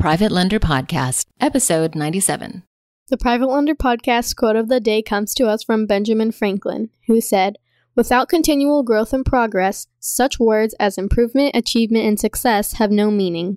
Private Lender Podcast, Episode 97. The Private Lender Podcast quote of the day comes to us from Benjamin Franklin, who said, "Without continual growth and progress, such words as improvement, achievement, and success have no meaning."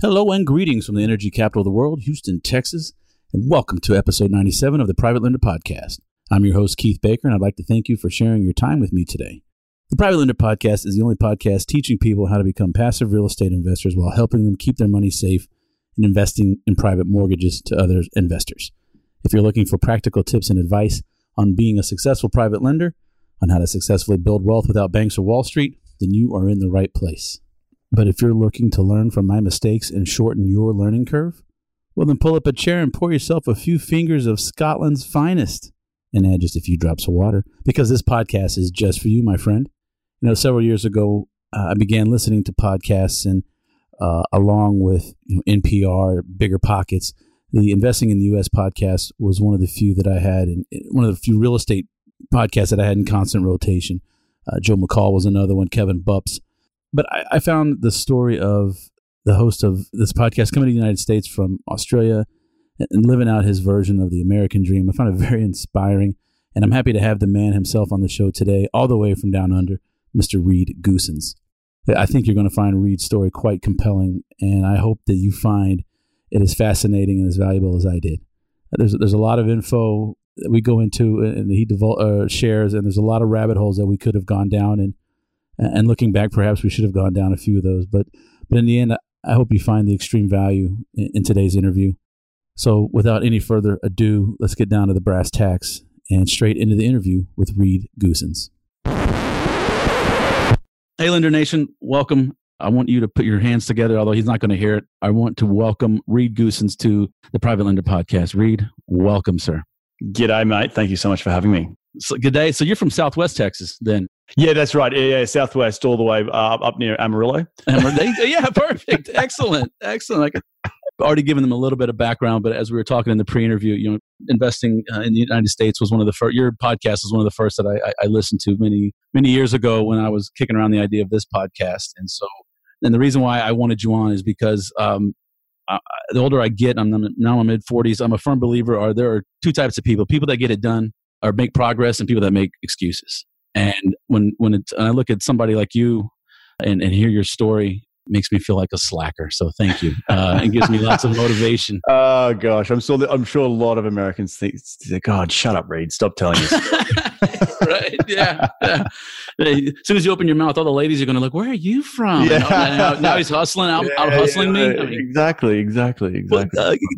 Hello and greetings from the energy capital of the world, Houston, Texas, and welcome to episode 97 of the Private Lender Podcast. I'm your host, Keith Baker, and I'd like to thank you for sharing your time with me today. The Private Lender Podcast is the only podcast teaching people how to become passive real estate investors while helping them keep their money safe and investing in private mortgages to other investors. If you're looking for practical tips and advice on being a successful private lender, on how to successfully build wealth without banks or Wall Street, then you are in the right place. But if you're looking to learn from my mistakes and shorten your learning curve, well, then pull up a chair and pour yourself a few fingers of Scotland's finest and add just a few drops of water, because this podcast is just for you, my friend. You know, several years ago, I began listening to podcasts, and along with NPR, Bigger Pockets, the Investing in the U.S. podcast was one of the few that I had, and one of the few real estate podcasts that I had in constant rotation. Joe McCall was another one, Kevin Bupp's. But I found the story of the host of this podcast coming to the United States from Australia and living out his version of the American dream. I found it very inspiring, and I'm happy to have the man himself on the show today, all the way from down under, Mr. Reed Goossens. I think you're going to find Reed's story quite compelling, and I hope that you find it as fascinating and as valuable as I did. There's a lot of info that we go into and he shares, and there's a lot of rabbit holes that we could have gone down, and looking back, perhaps we should have gone down a few of those. But in the end, I hope you find the extreme value in today's interview. So without any further ado, let's get down to the brass tacks and straight into the interview with Reed Goossens. Hey, Lender Nation, welcome. I want you to put your hands together, although he's not going to hear it. I want to welcome Reed Goossens to the Private Lender Podcast. Reed, welcome, sir. G'day, mate. Thank you so much for having me. So, good day. So you're from Southwest Texas, then? Yeah, that's right. Yeah, Southwest, all the way up near Amarillo. Yeah, perfect. Excellent. I've already given them a little bit of background, but as we were talking in the pre-interview, investing in the United States was one of the first. Your podcast was one of the first that I listened to many years ago when I was kicking around the idea of this podcast. And the reason why I wanted you on is because the older I get, I'm now in my mid 40s. I'm a firm believer. There are two types of people that get it done or make progress, and people that make excuses. And when I look at somebody like you and hear your story, it makes me feel like a slacker. So thank you. It gives me lots of motivation. Oh gosh, I'm sure a lot of Americans think, God, shut up, Reed. Stop telling us. Right? Yeah. As soon as you open your mouth, all the ladies are going to look. Where are you from? Yeah. Now he's hustling out hustling me. Exactly. Well,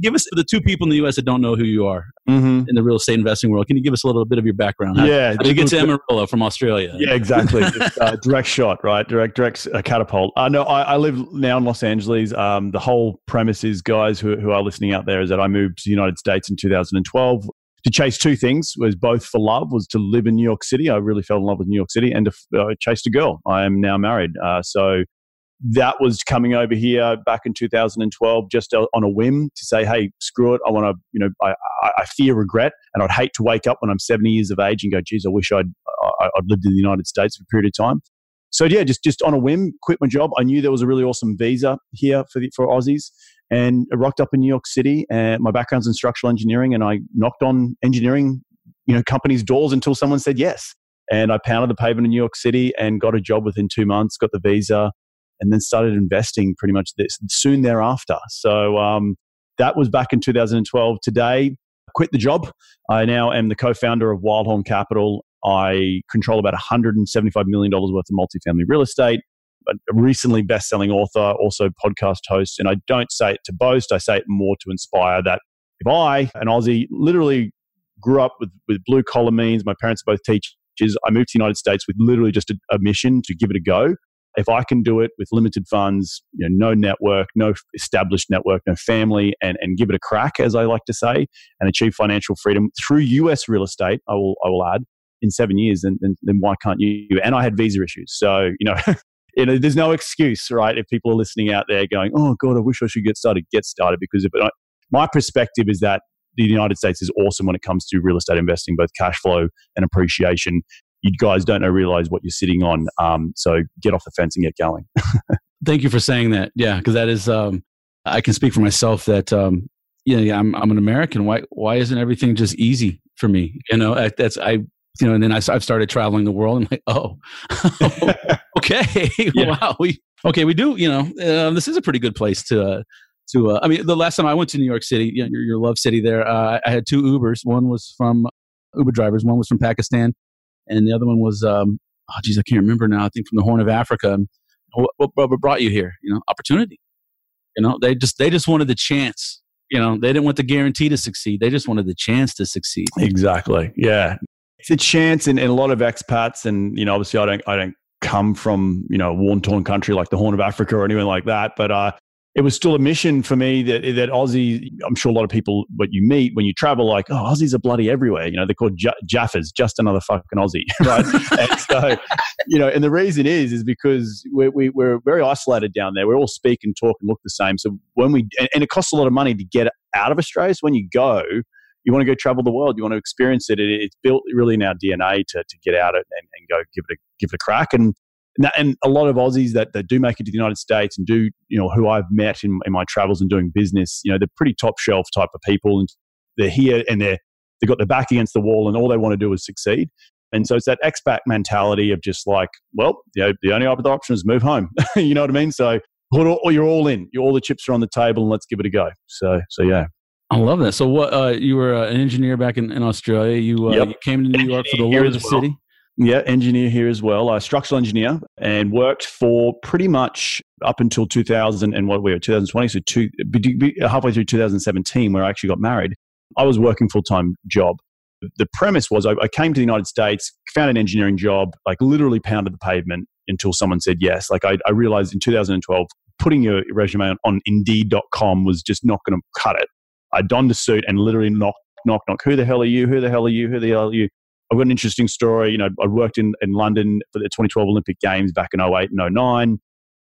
give us the two people in the U.S. that don't know who you are in the real estate investing world. Can you give us a little bit of your background? How did you get to Amarillo from Australia? Yeah, exactly. Just, direct shot, right? Direct catapult. No, I live now in Los Angeles. The whole premise is, guys who are listening out there, is that I moved to the United States in 2012. To chase two things, was both for love, was to live in New York City. I really fell in love with New York City, and to chase a girl. I am now married. So that was coming over here back in 2012, just on a whim to say, hey, screw it. I want to, I fear regret, and I'd hate to wake up when I'm 70 years of age and go, geez, I wish I'd lived in the United States for a period of time. So yeah, just on a whim, quit my job. I knew there was a really awesome visa here for Aussies, and I rocked up in New York City. And my background's in structural engineering, and I knocked on engineering, companies' doors until someone said yes. And I pounded the pavement in New York City and got a job within 2 months, got the visa, and then started investing pretty much this soon thereafter. So that was back in 2012. Today, I quit the job. I now am the co-founder of Wildhorn Capital. I control about $175 million worth of multifamily real estate. A recently best-selling author, also podcast host. And I don't say it to boast. I say it more to inspire that if I, an Aussie, literally grew up with blue-collar means, my parents are both teachers, I moved to the United States with literally just a mission to give it a go. if I can do it with limited funds, you know, no network, no established network, no family, and give it a crack, as I like to say, and achieve financial freedom through US real estate, I will add, in 7 years, then why can't you? And I had visa issues. So, you know, there's no excuse, right? If people are listening out there going, oh God, I wish I should get started. Because my perspective is that the United States is awesome when it comes to real estate investing, both cash flow and appreciation. You guys don't realize what you're sitting on. So get off the fence and get going. Thank you for saying that. Yeah, because that is, I can speak for myself that, I'm an American. Why isn't everything just easy for me? And then I've started traveling the world and I'm like, oh, okay. Yeah. Wow. We do, this is a pretty good place to the last time I went to New York City, your love city there, I had two Ubers. One was from Uber drivers. One was from Pakistan. And the other one was, I can't remember now. I think from the Horn of Africa. What brought you here? Opportunity. They just wanted the chance. They didn't want the guarantee to succeed. They just wanted the chance to succeed. Exactly. Yeah. It's a chance, and a lot of expats, and obviously I don't come from a war-torn country like the Horn of Africa or anywhere like that, but it was still a mission for me that Aussie. I'm sure a lot of people what you meet when you travel, like, oh, Aussies are bloody everywhere. They're called Jaffers, just another fucking Aussie, right? And so, and the reason is because we're very isolated down there. We all speak and talk and look the same. So and it costs a lot of money to get out of Australia. So when you go, you want to go travel the world. You want to experience it. It's built really in our DNA to get out it and go give it a crack. And a lot of Aussies that do make it to the United States and do, who I've met in my travels and doing business, they're pretty top shelf type of people, and they're here and they've got their back against the wall and all they want to do is succeed. And so it's that expat mentality of just like, well, the only other option is move home. You know what I mean? So you're all in. All the chips are on the table and let's give it a go. So yeah. I love that. So what, you were an engineer back in Australia. You came to New York for the love of the city. Yeah, engineer here as well. Structural engineer, and worked for pretty much up until 2020. So halfway through 2017, where I actually got married, I was working full-time job. The premise was I came to the United States, found an engineering job, like literally pounded the pavement until someone said yes. Like I realized in 2012, putting your resume on Indeed.com was just not going to cut it. I donned a suit and literally knock, knock, knock. Who the hell are you? Who the hell are you? Who the hell are you? I've got an interesting story. I worked in London for the 2012 Olympic Games back in 08 and 09.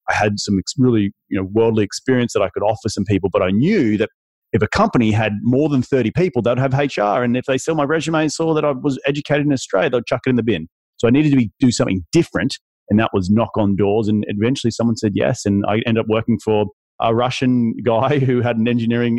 I had some really, worldly experience that I could offer some people, but I knew that if a company had more than 30 people, they'd have HR. And if they saw my resume and saw that I was educated in Australia, they'd chuck it in the bin. So I needed to do something different. And that was knock on doors. And eventually someone said yes. And I ended up working for a Russian guy who had an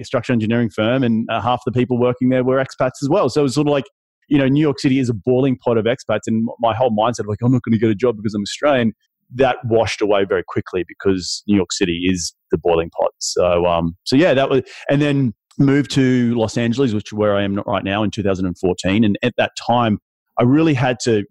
structural engineering firm, and half the people working there were expats as well. So it was sort of like, New York City is a boiling pot of expats, and my whole mindset of like, I'm not going to get a job because I'm Australian, that washed away very quickly because New York City is the boiling pot. So, that was, and then moved to Los Angeles, which is where I am right now in 2014. And at that time, I really had to,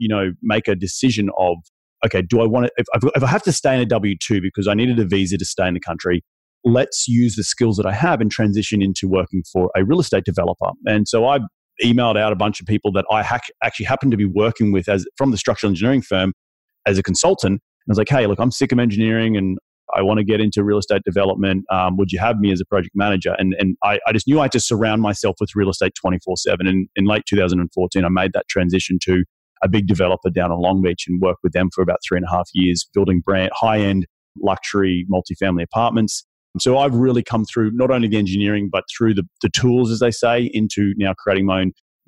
make a decision of, okay, do I want to, if I have to stay in a W-2 because I needed a visa to stay in the country, let's use the skills that I have and transition into working for a real estate developer. And so I emailed out a bunch of people that I actually happened to be working with from the structural engineering firm as a consultant. And I was like, hey, look, I'm sick of engineering and I want to get into real estate development. Would you have me as a project manager? And I just knew I had to surround myself with real estate 24/7. And in late 2014, I made that transition to a big developer down in Long Beach and worked with them for about 3.5 years, building high-end luxury multifamily apartments. So I've really come through not only the engineering, but through the tools, as they say, into now creating my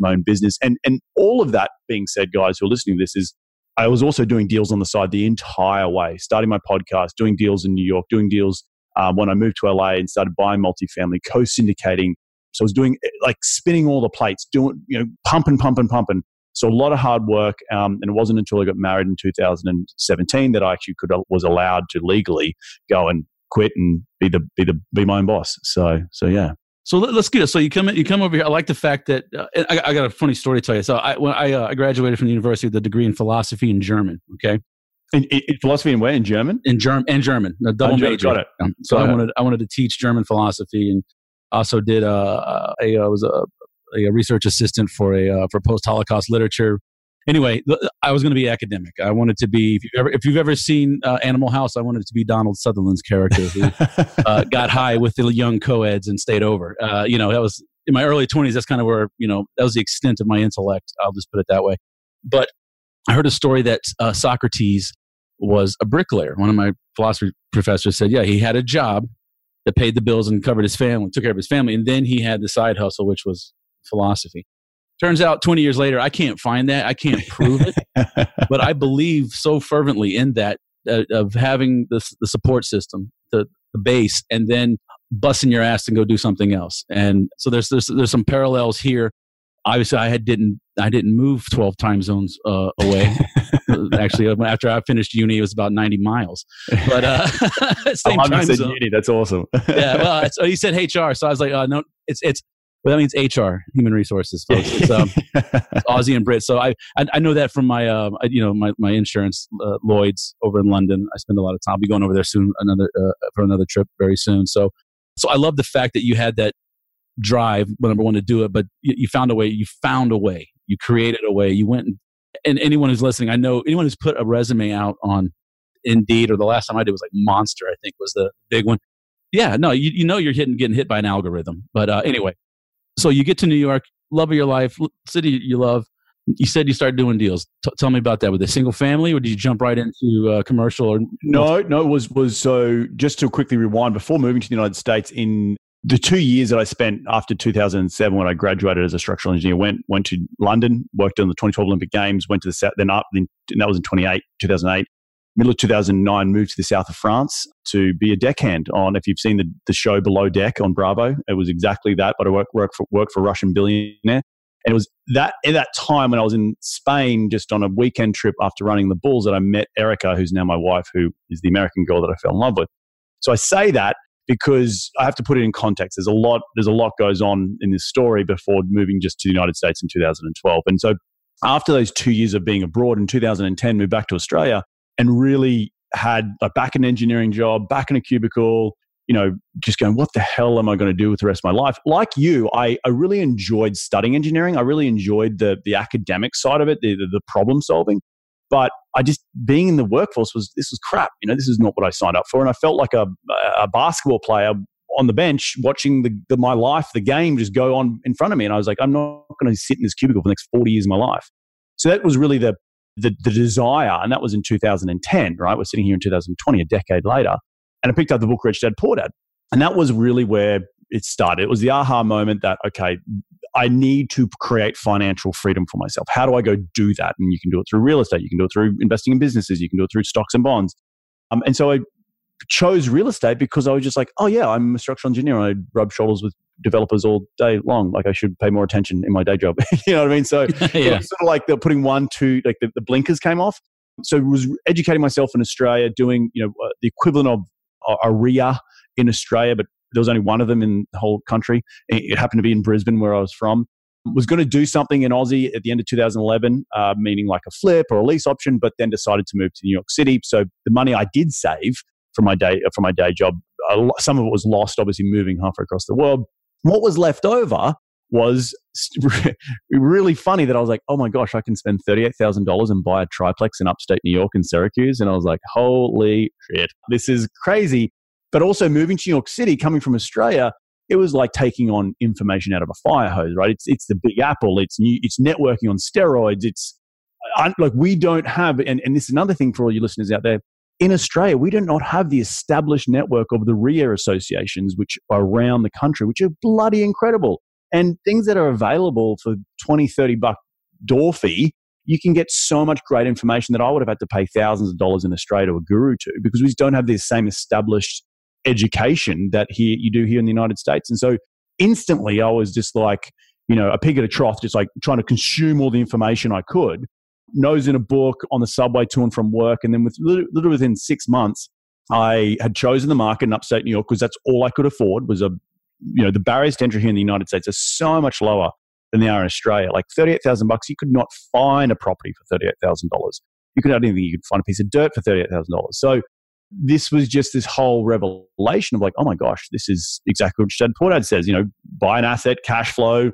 own business. And all of that being said, guys who are listening to this, is I was also doing deals on the side the entire way, starting my podcast, doing deals in New York, doing deals when I moved to LA and started buying multifamily, co-syndicating. So I was doing like spinning all the plates, doing, pumping. So a lot of hard work. And it wasn't until I got married in 2017 that I actually was allowed to legally go and quit and be my own boss. So yeah. So let's get it. So you come over here. I like the fact that I got a funny story to tell you. So I graduated from the university with a degree in philosophy and German. Okay. In philosophy and where? In German? In German. A double major. Got it. So okay. I wanted to teach German philosophy, and also did I was a research assistant for post-Holocaust literature Anyway, I was going to be academic. I wanted to be, if you've ever seen Animal House, I wanted to be Donald Sutherland's character who got high with the young co-eds and stayed over. That was in my early 20s. That's kind of where, that was the extent of my intellect. I'll just put it that way. But I heard a story that Socrates was a bricklayer. One of my philosophy professors said, yeah, he had a job that paid the bills and covered his family, took care of his family. And then he had the side hustle, which was philosophy. Turns out 20 years later, I can't find that. I can't prove it. But I believe so fervently in that, of having the support system, the base, and then busting your ass and go do something else. And so there's some parallels here. Obviously, I didn't move 12 time zones away. Actually, after I finished uni, it was about 90 miles. But same time zone. Uni, that's awesome. Yeah. Well, so you said HR, so I was like, no, it's. Well, that means HR, human resources, folks. It's, it's Aussie and Brit. So I know that from my my insurance, Lloyd's over in London. I spend a lot of time. I'll be going over there soon, for another trip very soon. So I love the fact that you had that drive, number one, to do it, but you found a way. You found a way. You created a way. You went and anyone who's listening, I know anyone who's put a resume out on Indeed, or the last time I did was like Monster, I think was the big one. Yeah, no, you know you're getting hit by an algorithm, but anyway. So you get to New York, love of your life, city you love. You said you started doing deals. Tell me about that. With a single family, or did you jump right into commercial? Or no. It was so. Just to quickly rewind, before moving to the United States, in the 2 years that I spent after 2007, when I graduated as a structural engineer, went to London, worked on the 2012 Olympic Games, went to the south, and that was in 2008. Middle of 2009, moved to the south of France to be a deckhand on, if you've seen the show Below Deck on Bravo, it was exactly that, but I worked for a Russian billionaire. And it was that at that time when I was in Spain, just on a weekend trip after running the Bulls, that I met Erica, who's now my wife, who is the American girl that I fell in love with. So I say that because I have to put it in context. There's a lot goes on in this story before moving just to the United States in 2012. And so after those 2 years of being abroad, in 2010, moved back to Australia, and really had back an engineering job, back in a cubicle, just going, what the hell am I going to do with the rest of my life? Like you, I really enjoyed studying engineering. I really enjoyed the academic side of it, the problem solving. But I just, being in the workforce was crap. This is not what I signed up for. And I felt like a basketball player on the bench watching the game just go on in front of me. And I was like, I'm not going to sit in this cubicle for the next 40 years of my life. So that was really the desire, and that was in 2010, right? We're sitting here in 2020, a decade later. And I picked up the book, Rich Dad, Poor Dad. And that was really where it started. It was the aha moment that, okay, I need to create financial freedom for myself. How do I go do that? And you can do it through real estate. You can do it through investing in businesses. You can do it through stocks and bonds. And so I chose real estate because I was just like, oh yeah, I'm a structural engineer. I rub shoulders with developers all day long. Like I should pay more attention in my day job. You know what I mean? So yeah. It was sort of like they're putting the blinkers came off. So it was educating myself in Australia, doing the equivalent of a RIA in Australia, but there was only one of them in the whole country. It happened to be in Brisbane, where I was from. I was going to do something in Aussie at the end of 2011, meaning like a flip or a lease option, but then decided to move to New York City. So the money I did save from my day job, some of it was lost, obviously moving halfway across the world. What was left over was really funny, that I was like, oh my gosh, I can spend $38,000 and buy a triplex in upstate New York in Syracuse. And I was like, holy shit, this is crazy. But also moving to New York City, coming from Australia, it was like taking on information out of a fire hose, right? It's the Big Apple, it's networking on steroids. We don't have, and this is another thing for all you listeners out there, in Australia, we do not have the established network of the REA associations, which are around the country, which are bloody incredible. And things that are available for $20-$30 door fee, you can get so much great information that I would have had to pay thousands of dollars in Australia to a guru to, because we don't have the same established education that here you do here in the United States. And so instantly, I was just like, a pig at a trough, just like trying to consume all the information I could. Nose in a book, on the subway to and from work. And then literally within 6 months, I had chosen the market in upstate New York because that's all I could afford. Was the barriers to entry here in the United States are so much lower than they are in Australia. Like $38,000, you could not find a property for $38,000. You could not do anything. You could find a piece of dirt for $38,000. So this was just this whole revelation of like, oh my gosh, this is exactly what Rich Dad Poor Dad says, buy an asset, cash flow,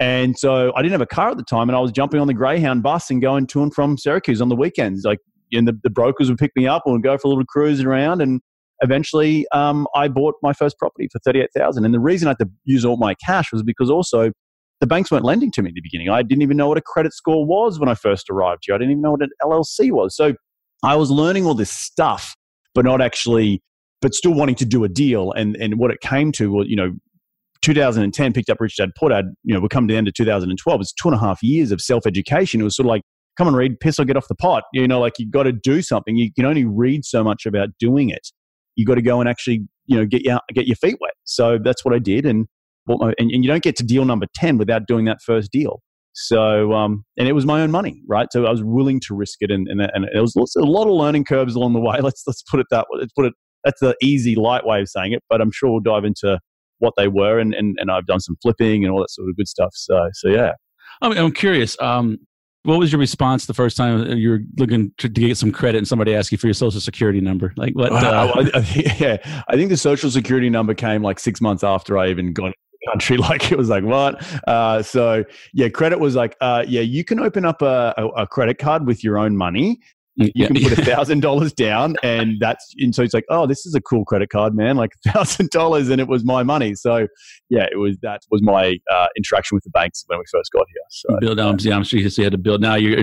And so I didn't have a car at the time, and I was jumping on the Greyhound bus and going to and from Syracuse on the weekends. Like, and the brokers would pick me up and we'd go for a little cruise around. And eventually, I bought my first property for $38,000. And the reason I had to use all my cash was because also the banks weren't lending to me in the beginning. I didn't even know what a credit score was when I first arrived here. I didn't even know what an LLC was. So I was learning all this stuff, but not actually, but still wanting to do a deal. And what it came to was, 2010 picked up Rich Dad Poor Dad. We're coming to the end of 2012. It's 2.5 years of self-education. It was sort of like, come and read, piss or get off the pot. You got to do something. You can only read so much about doing it. You got to go and actually, get your feet wet. So that's what I did. And you don't get to deal number 10 without doing that first deal. So, and it was my own money, right? So I was willing to risk it. And it was a lot of learning curves along the way. Let's put it that way. That's the easy, light way of saying it, but I'm sure we'll dive into what they were, and I've done some flipping and all that sort of good stuff. So yeah. I'm curious. What was your response the first time you were looking to get some credit and somebody asked you for your social security number? Like what? I think the social security number came like 6 months after I even got into the country. Like it was like what? So yeah, credit was like you can open up a credit card with your own money. You can put $1,000 down, and so it's like, oh, this is a cool credit card, man! Like $1,000, and it was my money. So, yeah, that was my interaction with the banks when we first got here. So, I'm sure you had to build. Now you're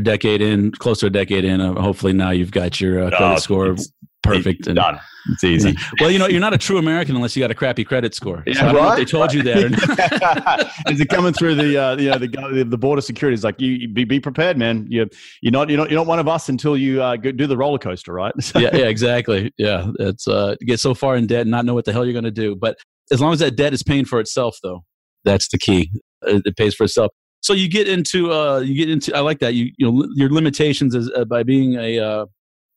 close to a decade in. Hopefully, now you've got your credit score perfect. It's done. It's easy. Well, you're not a true American unless you got a crappy credit score. Yeah, so I don't know if they told you that. Is it coming through the border security? It's like you be prepared, man. You're not one of us until you do the roller coaster, right? yeah, exactly. Yeah, it's get so far in debt and not know what the hell you're going to do. But as long as that debt is paying for itself, though, that's the key. It pays for itself. So you get into I like that. Your limitations is by being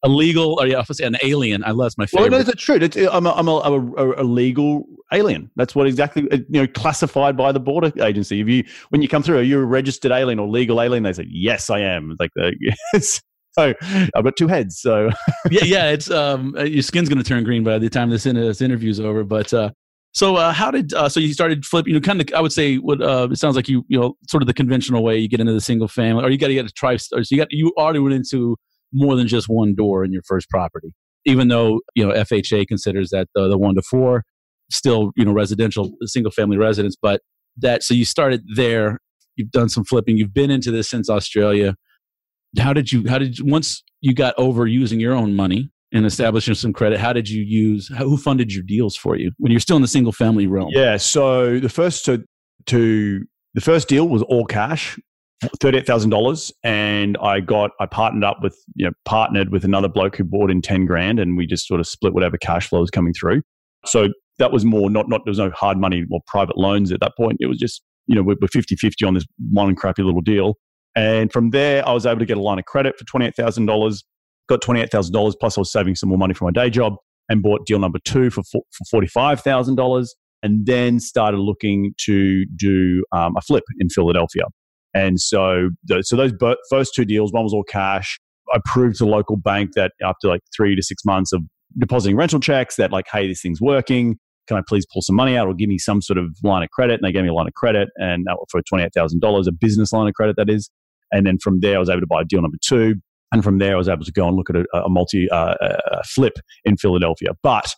a legal, an alien. I lost my favorite. Well, no, that's true. I'm a legal alien. That's what exactly, classified by the border agency. When you come through, are you a registered alien or legal alien? They say, yes, I am. It's like, yes. So I've got two heads. So yeah. It's your skin's going to turn green by the time this interview's over. But so you started flipping? I would say what it sounds like sort of the conventional way you get into the single family, or you got to get a tri. So you already went into more than just one door in your first property, even though FHA considers that the 1 to 4 still residential single family residence. But that, so you started there. You've done some flipping. You've been into this since Australia. How did you once you got over using your own money and establishing some credit? Who funded your deals for you when you're still in the single family realm? Yeah. So the first deal was all cash. $38,000, and I partnered with another bloke who bought in $10,000, and we just sort of split whatever cash flow was coming through. So that was more there was no hard money or private loans at that point. It was just, we're 50-50 on this one crappy little deal. And from there, I was able to get a line of credit for $28,000, got $28,000 plus I was saving some more money from my day job, and bought deal number 2 for $45,000, and then started looking to do a flip in Philadelphia. And so those first two deals, one was all cash. I proved to the local bank that after like 3 to 6 months of depositing rental checks that like, hey, this thing's working. Can I please pull some money out or give me some sort of line of credit? And they gave me a line of credit and for $28,000, a business line of credit, that is. And then from there, I was able to buy deal number 2. And from there, I was able to go and look at a flip in Philadelphia. But,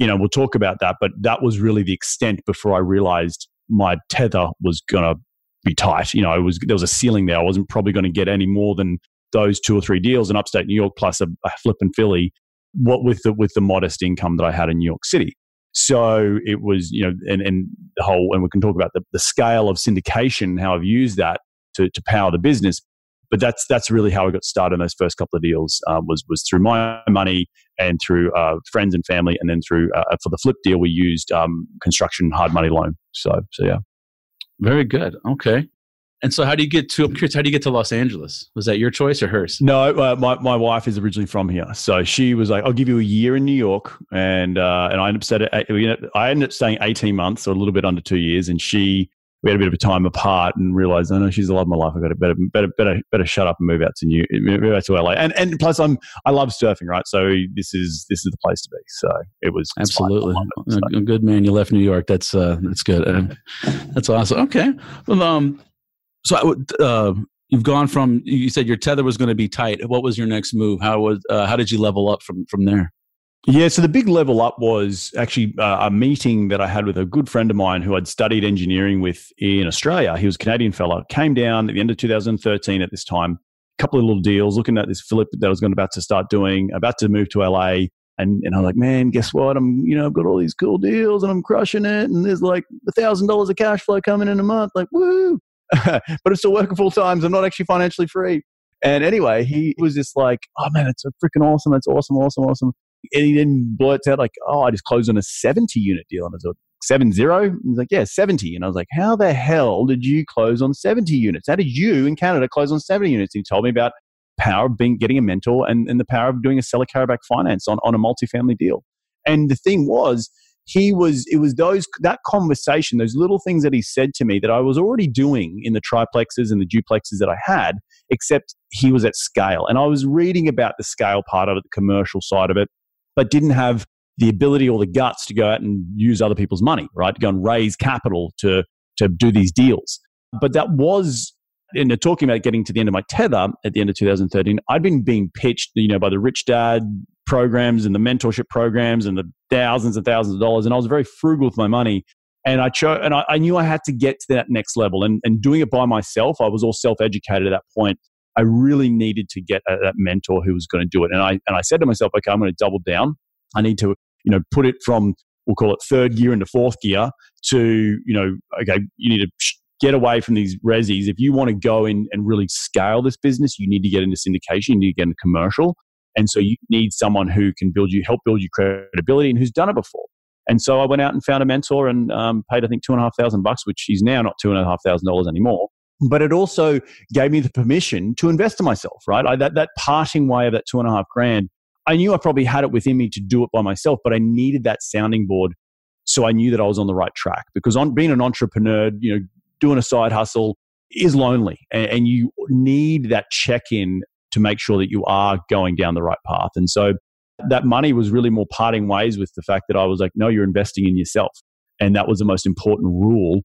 we'll talk about that. But that was really the extent before I realized my tether was going to be tight. There was a ceiling there. I wasn't probably going to get any more than those 2 or 3 deals in upstate New York plus a flip in Philly, with the modest income that I had in New York City. So it was, and we can talk about the scale of syndication, how I've used that to power the business. But that's really how I got started in those first couple of deals, was through my money and through friends and family, and then through, for the flip deal, we used construction hard money loan. So yeah. Very good. Okay. And so how do you get to Los Angeles? Was that your choice or hers? No, my wife is originally from here. So she was like, I'll give you a year in New York. And I ended up staying 18 months, so a little bit under 2 years. And we had a bit of a time apart and realized, oh no, she's the love of my life. I've got to better shut up and move out to LA. And plus I love surfing, right? So this is the place to be. So it was absolutely good, man. You left New York. That's good. That's awesome. Okay. Well, So you've gone from, you said your tether was going to be tight. What was your next move? How did you level up from there? Yeah, so the big level up was actually a meeting that I had with a good friend of mine who I'd studied engineering with in Australia. He was a Canadian fella, came down at the end of 2013 at this time, a couple of little deals, looking at this flip that I was about to start doing, about to move to LA. And I'm like, man, guess what? I've got all these cool deals and I'm crushing it. And there's like $1,000 of cash flow coming in a month. Like, woo! But I'm still working full time. So I'm not actually financially free. And anyway, he was just like, oh man, it's so freaking awesome. That's awesome. And he then blurts out like, oh, I just closed on a 70 unit deal. And I was like, 70? And he's like, yeah, 70. And I was like, how the hell did you close on 70 units? How did you in Canada close on 70 units? And he told me about power of getting a mentor and the power of doing a seller carryback finance on a multifamily deal. And the thing was, it was that conversation, those little things that he said to me that I was already doing in the triplexes and the duplexes that I had, except he was at scale. And I was reading about the scale part of it, the commercial side of it, but didn't have the ability or the guts to go out and use other people's money, right? To go and raise capital to do these deals. But that was, and talking about getting to the end of my tether at the end of 2013, I'd been being pitched, by the Rich Dad programs and the mentorship programs and the thousands and thousands of dollars. And I was very frugal with my money. And I knew I had to get to that next level. And doing it by myself, I was all self-educated at that point. I really needed to get that mentor who was going to do it. And I said to myself, okay, I'm going to double down. I need to, put it from, we'll call it third gear into fourth gear to, okay, you need to get away from these resis. If you want to go in and really scale this business, you need to get into syndication, you need to get into commercial. And so you need someone who can help build your credibility and who's done it before. And so I went out and found a mentor and paid, I think, $2,500, which is now not $2,500 anymore. But it also gave me the permission to invest in myself, right? That parting way of that $2,500, I knew I probably had it within me to do it by myself, but I needed that sounding board. So I knew that I was on the right track, because on being an entrepreneur, doing a side hustle is lonely, and you need that check-in to make sure that you are going down the right path. And so that money was really more parting ways with the fact that I was like, no, you're investing in yourself. And that was the most important rule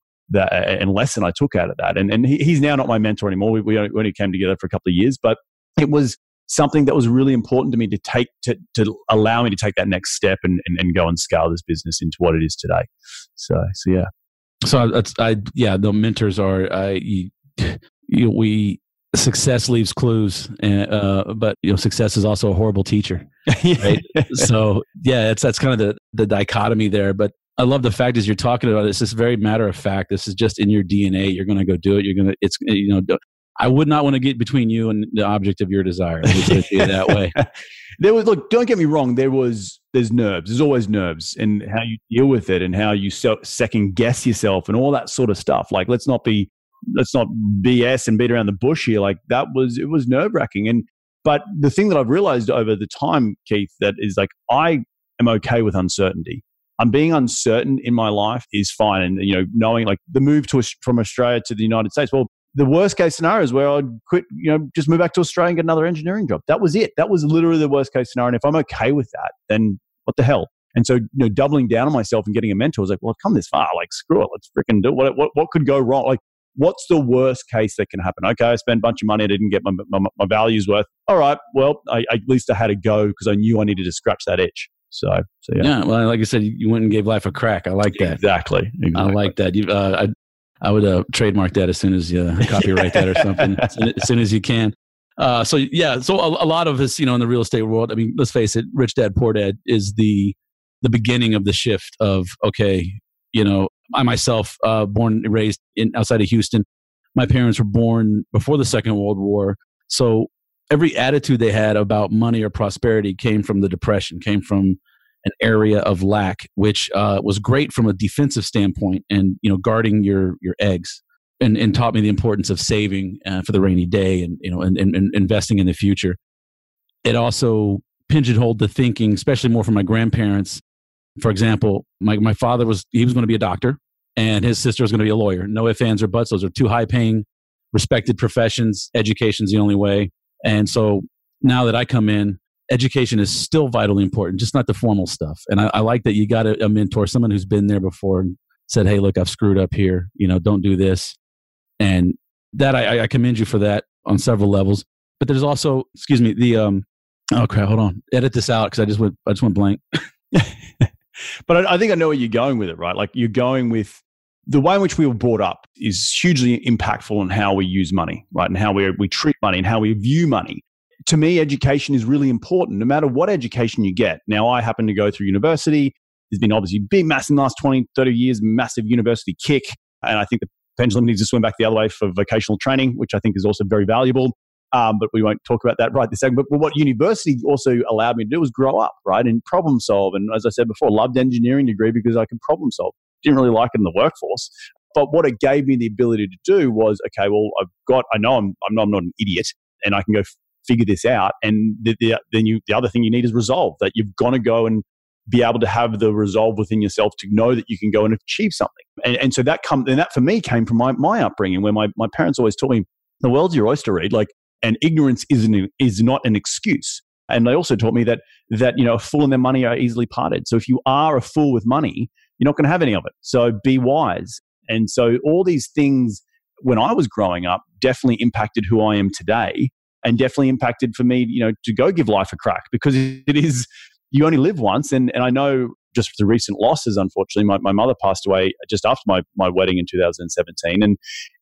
and lesson I took out of that. And he's now not my mentor anymore. We only came together for a couple of years, but it was something that was really important to me to allow me to take that next step and go and scale this business into what it is today. So yeah. So the mentors are, success leaves clues, and, but success is also a horrible teacher. Right? So yeah, that's kind of the dichotomy there. But I love the fact as you're talking about this, it's very matter of fact. This is just in your DNA. You're going to go do it. I would not want to get between you and the object of your desire. That way. Don't get me wrong. There's nerves. There's always nerves, and how you deal with it and how you second guess yourself and all that sort of stuff. Like, let's not BS and beat around the bush here. Like it was nerve wracking. But the thing that I've realized over the time, Keith, that is like, I am okay with uncertainty. I'm being uncertain in my life is fine. And, knowing like the move from Australia to the United States, well, the worst case scenario is where I'd quit, just move back to Australia and get another engineering job. That was it. That was literally the worst case scenario. And if I'm okay with that, then what the hell? And so, doubling down on myself and getting a mentor was like, well, I've come this far. Like, screw it. Let's freaking do it. What could go wrong? Like, what's the worst case that can happen? Okay, I spent a bunch of money. I didn't get my value's worth. All right. Well, at least I had a go because I knew I needed to scratch that itch. So yeah. Yeah. Well, like I said, you went and gave life a crack. I like that. Exactly. I like that. I would trademark that as soon as you copyright that or something, as soon as you can. So a lot of us, in the real estate world, I mean, let's face it, Rich Dad, Poor Dad is the beginning of the shift of, okay, I myself, born and raised outside of Houston. My parents were born before the Second World War. So every attitude they had about money or prosperity came from the Depression, came from an area of lack, which was great from a defensive standpoint, and guarding your eggs, and taught me the importance of saving for the rainy day, and investing in the future. It also pigeonholed the thinking, especially more from my grandparents. For example, my father was going to be a doctor, and his sister was going to be a lawyer. No ifs, ands, or buts. Those are two high-paying, respected professions. Education's the only way. And so now that I come in, education is still vitally important, just not the formal stuff. And I like that you got a mentor, someone who's been there before and said, hey, look, I've screwed up here. Don't do this. And that I commend you for that on several levels. But there's also, excuse me, the oh crap, hold on, edit this out because I just went blank. But I think I know where you're going with it, right? Like, you're going with the way in which we were brought up is hugely impactful on how we use money, right? And how we treat money and how we view money. To me, education is really important, no matter what education you get. Now, I happen to go through university. There's been obviously big, massive, in the last 20, 30 years, massive university kick. And I think the pendulum needs to swing back the other way for vocational training, which I think is also very valuable. But we won't talk about that right this second. But what university also allowed me to do was grow up, right? And problem solve. And as I said before, loved engineering degree because I could problem solve. Didn't really like it in the workforce. But what it gave me the ability to do was, okay, well, I know I'm not an idiot and I can go figure this out. And the other thing you need is resolve, that you've got to go and be able to have the resolve within yourself to know that you can go and achieve something. And so that for me came from my upbringing, where my parents always taught me, the world's your oyster, Reed. Like, and ignorance is not an excuse. And they also taught me that you know, a fool and their money are easily parted. So if you are a fool with money, you're not going to have any of it. So be wise. And so all these things, when I was growing up, definitely impacted who I am today, and definitely impacted for me, you know, to go give life a crack, because it is, you only live once. And I know just through recent losses, unfortunately, my mother passed away just after my wedding in 2017. And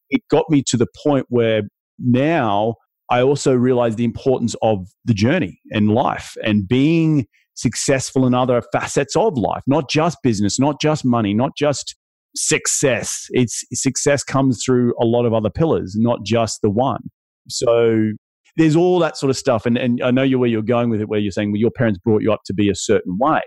it got me to the point where now I also realize the importance of the journey and life and being successful in other facets of life, not just business, not just money, not just success. Success comes through a lot of other pillars, not just the one. So there's all that sort of stuff. And I know where you're going with it, where you're saying, well, your parents brought you up to be a certain way.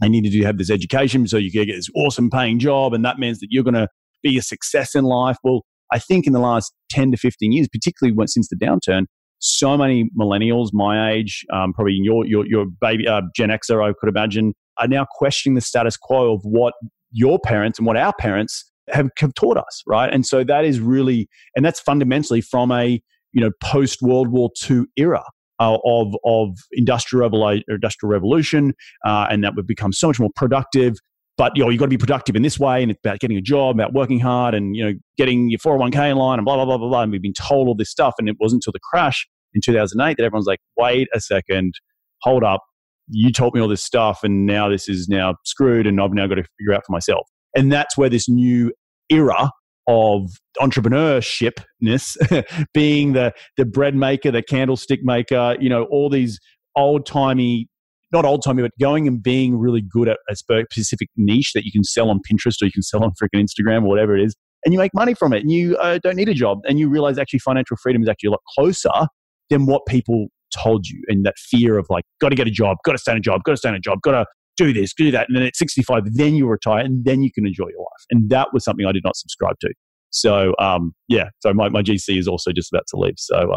They needed you to have this education so you could get this awesome paying job. And that means that you're going to be a success in life. Well, I think in the last 10 to 15 years, particularly since the downturn, so many millennials my age, probably your baby Gen Xer, I could imagine, are now questioning the status quo of what your parents and what our parents have taught us, right? And so that is really, and that's fundamentally from a, you know, post World War II era of industrial revolution, and that would become so much more productive. But you know, you've got to be productive in this way, and it's about getting a job, about working hard, and you know, getting your 401k in line, and blah blah blah blah blah. And we've been told all this stuff, and it wasn't until the crash in 2008 that everyone's like, "Wait a second, hold up! You told me all this stuff, and now this is now screwed, and I've now got to figure out for myself." And that's where this new era of entrepreneurshipness, being the bread maker, the candlestick maker, you know, all these not old timey, but going and being really good at a specific niche that you can sell on Pinterest or you can sell on freaking Instagram or whatever it is, and you make money from it, and you don't need a job, and you realize actually financial freedom is actually a lot closer than what people told you, and that fear of like, got to get a job, got to stay in a job, got to stay in a job, got to do this, do that, and then at 65, then you retire, and then you can enjoy your life. And that was something I did not subscribe to. So yeah, so my GC is also just about to leave. So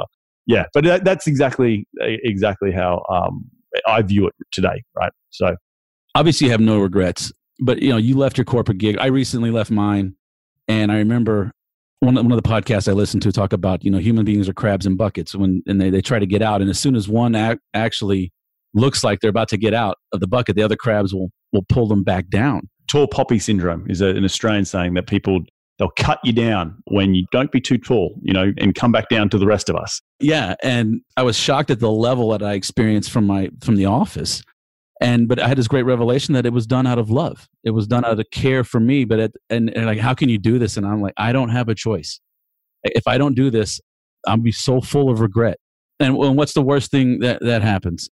yeah, but that's exactly how I view it today, right? So obviously you have no regrets, but you know, you left your corporate gig. I recently left mine, and I remember one of the podcasts I listened to talk about, you know, human beings are crabs in buckets, and they try to get out, and as soon as one actually looks like they're about to get out of the bucket, the other crabs will pull them back down. Tall poppy syndrome is an Australian saying that people, they'll cut you down when you don't be too tall, you know, and come back down to the rest of us. Yeah. And I was shocked at the level that I experienced from the office. But I had this great revelation that it was done out of love. It was done out of care for me. But and like, how can you do this? And I'm like, I don't have a choice. If I don't do this, I'll be so full of regret. And what's the worst thing that happens?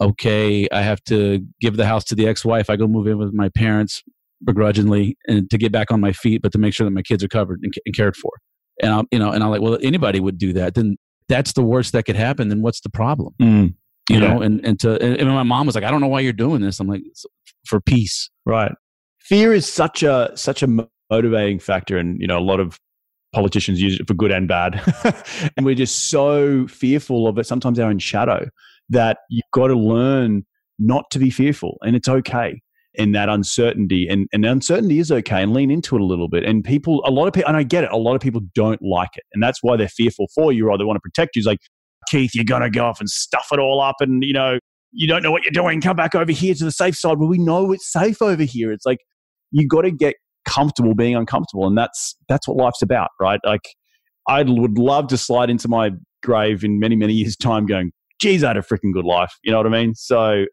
Okay, I have to give the house to the ex-wife. I go move in with my parents begrudgingly, and to get back on my feet, but to make sure that my kids are covered and cared for. And I'm like, well, anybody would do that. Then that's the worst that could happen. Then what's the problem? You know, and my mom was like, I don't know why you're doing this. I'm like, for peace, right? Fear is such a motivating factor, and you know, a lot of politicians use it for good and bad, and we're just so fearful of it. Sometimes our own shadow. That you've got to learn not to be fearful, and it's okay. And that uncertainty, and uncertainty is okay, and lean into it a little bit. And and I get it, a lot of people don't like it. And that's why they're fearful for you, or they want to protect you. It's like, Keith, you're going to go off and stuff it all up, and you know, you don't know what you're doing. Come back over here to the safe side. Well, we know it's safe over here. It's like, you got to get comfortable being uncomfortable. And that's what life's about, right? Like, I would love to slide into my grave in many, many years' time going, geez, I had a freaking good life. You know what I mean? So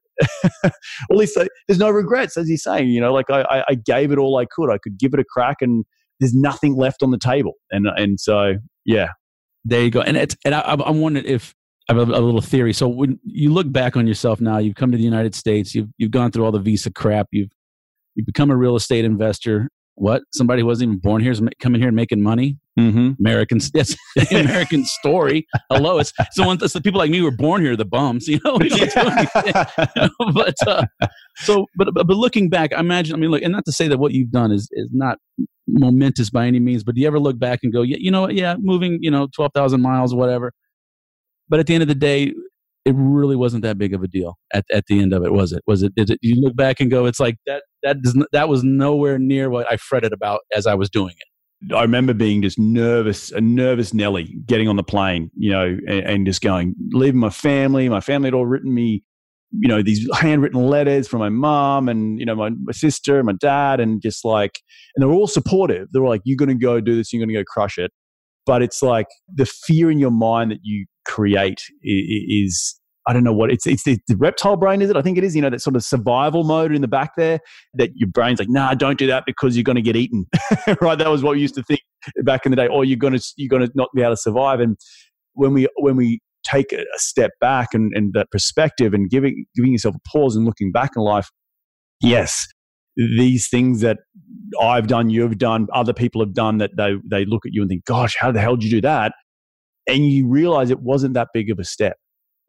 at least there's no regrets, as you're saying. You know, like I gave it all I could. I could give it a crack and there's nothing left on the table. And so, yeah. There you go. And it's, and I wondered if, I have a little theory. So when you look back on yourself now, you've come to the United States, you've gone through all the visa crap, you've become a real estate investor. What? Somebody who wasn't even born here is coming here and making money? Mm-hmm. Americans. That's the American story. Hello. It's the people like me who were born here, the bums, you know? But looking back, I imagine, look, and not to say that what you've done is not momentous by any means, but do you ever look back and go, moving, 12,000 miles, whatever. But at the end of the day, it really wasn't that big of a deal at the end of it, was it? You look back and go, it's like that was nowhere near what I fretted about as I was doing it. I remember being just a nervous Nelly getting on the plane, and just going, leaving my family. My family had all written me, these handwritten letters from my mom and, my sister, my dad, and just like, and they were all supportive. They were like, you're going to go do this, you're going to go crush it. But it's like the fear in your mind that you create is, I don't know what, it's the reptile brain, is it? I think it is, that sort of survival mode in the back there that your brain's like, nah, don't do that because you're going to get eaten, right? That was what we used to think back in the day, or you're going to not be able to survive. And when we take a step back and that perspective and giving yourself a pause and looking back in life, yes, these things that I've done, you've done, other people have done, that they look at you and think, gosh, how the hell did you do that? And you realize it wasn't that big of a step.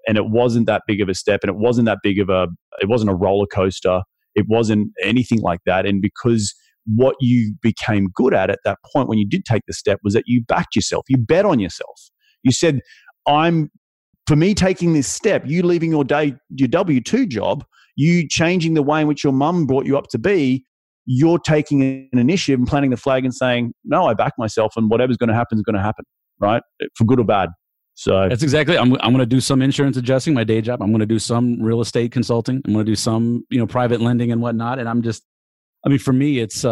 And it wasn't that big of a step. And it wasn't a roller coaster. It wasn't anything like that. And because what you became good at that point when you did take the step was that you backed yourself. You bet on yourself. You said, for me taking this step, you leaving your W-2 job, you changing the way in which your mum brought you up to be, you're taking an initiative and planting the flag and saying, no, I back myself and whatever's going to happen is going to happen, right? For good or bad. So that's exactly, I'm going to do some insurance adjusting, my day job. I'm going to do some real estate consulting. I'm going to do some, private lending and whatnot. And I'm just, for me, it's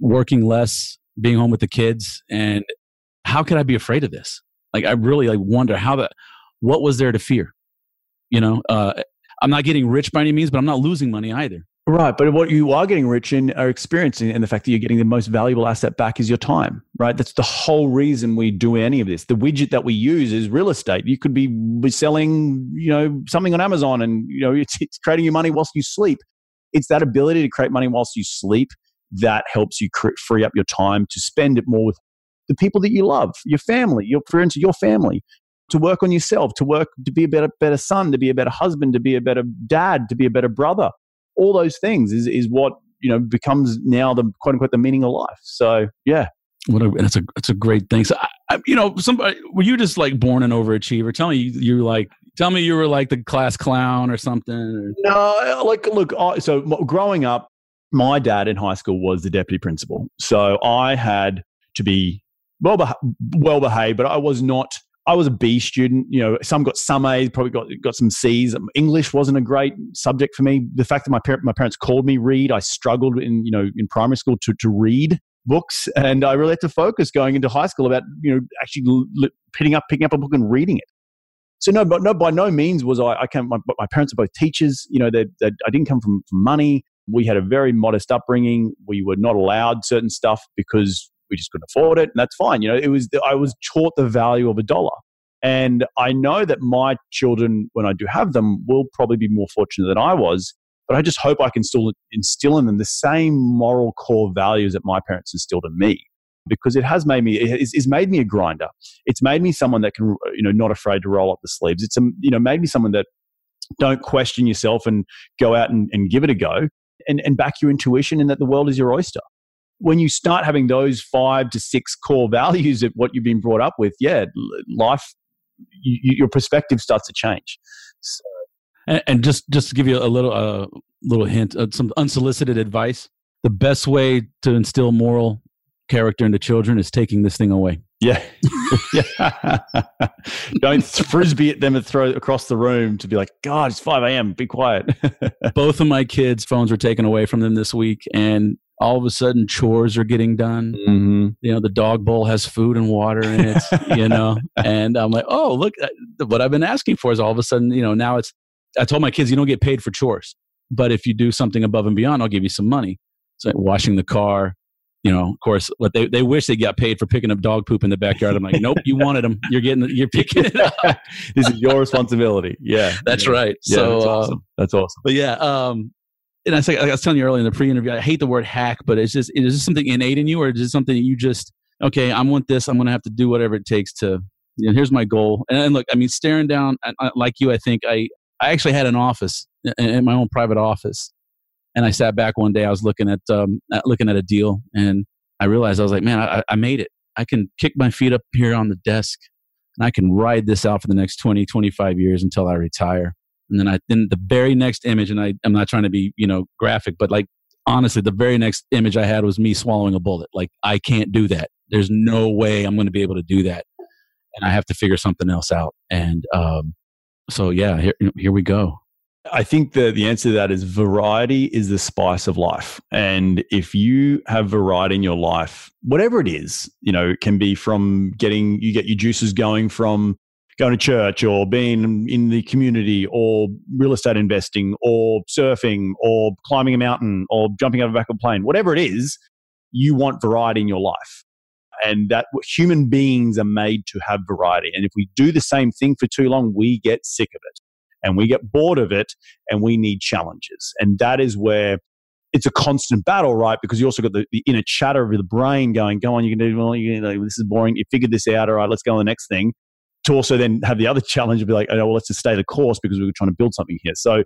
working less, being home with the kids. And how could I be afraid of this? Like, I really wonder what was there to fear? I'm not getting rich by any means, but I'm not losing money either. Right. But what you are getting rich in are experiencing, and the fact that you're getting the most valuable asset back is your time, right? That's the whole reason we do any of this. The widget that we use is real estate. You could be selling, something on Amazon and, it's creating your money whilst you sleep. It's that ability to create money whilst you sleep that helps you free up your time to spend it more with the people that you love, your family, your friends, your family. To work on yourself, to be a better son, to be a better husband, to be a better dad, to be a better brother. All those things is what, becomes now the quote unquote, the meaning of life. So, yeah. That's a great thing. So, somebody, were you just like born an overachiever? Tell me you were like the class clown or something. Or? No, growing up, my dad in high school was the deputy principal. So I had to be well behaved, but I was a B student, some got some A's, probably got some C's. English wasn't a great subject for me. The fact that my parents called me read, I struggled in primary school to read books, and I really had to focus going into high school about, actually picking up a book and reading it. So by no means was my parents are both teachers, I didn't come from money. We had a very modest upbringing. We were not allowed certain stuff because we just couldn't afford it, and that's fine. I was taught the value of a dollar, and I know that my children, when I do have them, will probably be more fortunate than I was. But I just hope I can still instill in them the same moral core values that my parents instilled in me, because it's made me a grinder. It's made me someone that can, not afraid to roll up the sleeves. It's made me someone that don't question yourself and go out and give it a go, and back your intuition, and that the world is your oyster. When you start having those 5 to 6 core values of what you've been brought up with, life, your perspective starts to change. So. And just to give you a little hint, some unsolicited advice: the best way to instill moral character into children is taking this thing away. Yeah, don't frisbee at them and throw it across the room to be like, God, it's 5 a.m. Be quiet. Both of my kids' phones were taken away from them this week, and all of a sudden chores are getting done. Mm-hmm. You know, the dog bowl has food and water in it, you know, and I'm like, oh, look, what I've been asking for is all of a sudden, you know, now it's, I told my kids, you don't get paid for chores, but if you do something above and beyond, I'll give you some money. It's like washing the car, you know, of course, what they wish they got paid for picking up dog poop in the backyard. I'm like, nope, you wanted them. You're picking it up. This is your responsibility. Yeah. That's right. Yeah, so that's awesome. But yeah. And I say, like I was telling you earlier in the pre-interview, I hate the word hack, but it's just, is this something innate in you, or is it something that you just, okay, I want this, I'm going to have to do whatever it takes to, you know, here's my goal. And look, I mean, staring down, like you, I think I actually had an office in my own private office. And I sat back one day, I was looking at a deal, and I realized, I was like, man, I made it. I can kick my feet up here on the desk and I can ride this out for the next 20, 25 years until I retire. And then the very next image, and I'm not trying to be, you know, graphic, but like, honestly, the very next image I had was me swallowing a bullet. Like, I can't do that. There's no way I'm going to be able to do that. And I have to figure something else out. And so, yeah, here we go. I think the answer to that is variety is the spice of life. And if you have variety in your life, whatever it is, you know, it can be from you get your juices going from going to church, or being in the community, or real estate investing, or surfing, or climbing a mountain, or jumping out of the back of a plane, whatever it is, you want variety in your life. And that human beings are made to have variety. And if we do the same thing for too long, we get sick of it and we get bored of it and we need challenges. And that is where it's a constant battle, right? Because you also got the inner chatter of the brain going, go on, you can do, well, you know, this is boring. You figured this out. All right, let's go on the next thing. To also then have the other challenge of be like, oh, well, let's just stay the course because we were trying to build something here. So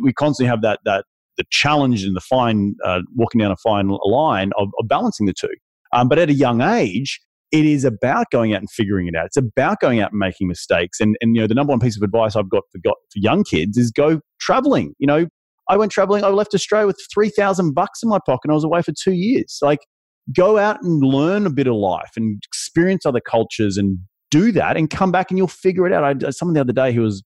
we constantly have that the challenge and the fine, walking down a fine line of balancing the two. But at a young age, it is about going out and figuring it out. It's about going out and making mistakes. And you know, the number one piece of advice I've got for young kids is go traveling. You know, I went traveling. I left Australia with $3,000 in my pocket, and I was away for 2 years. Like, go out and learn a bit of life and experience other cultures and do that and come back and you'll figure it out. Someone the other day he's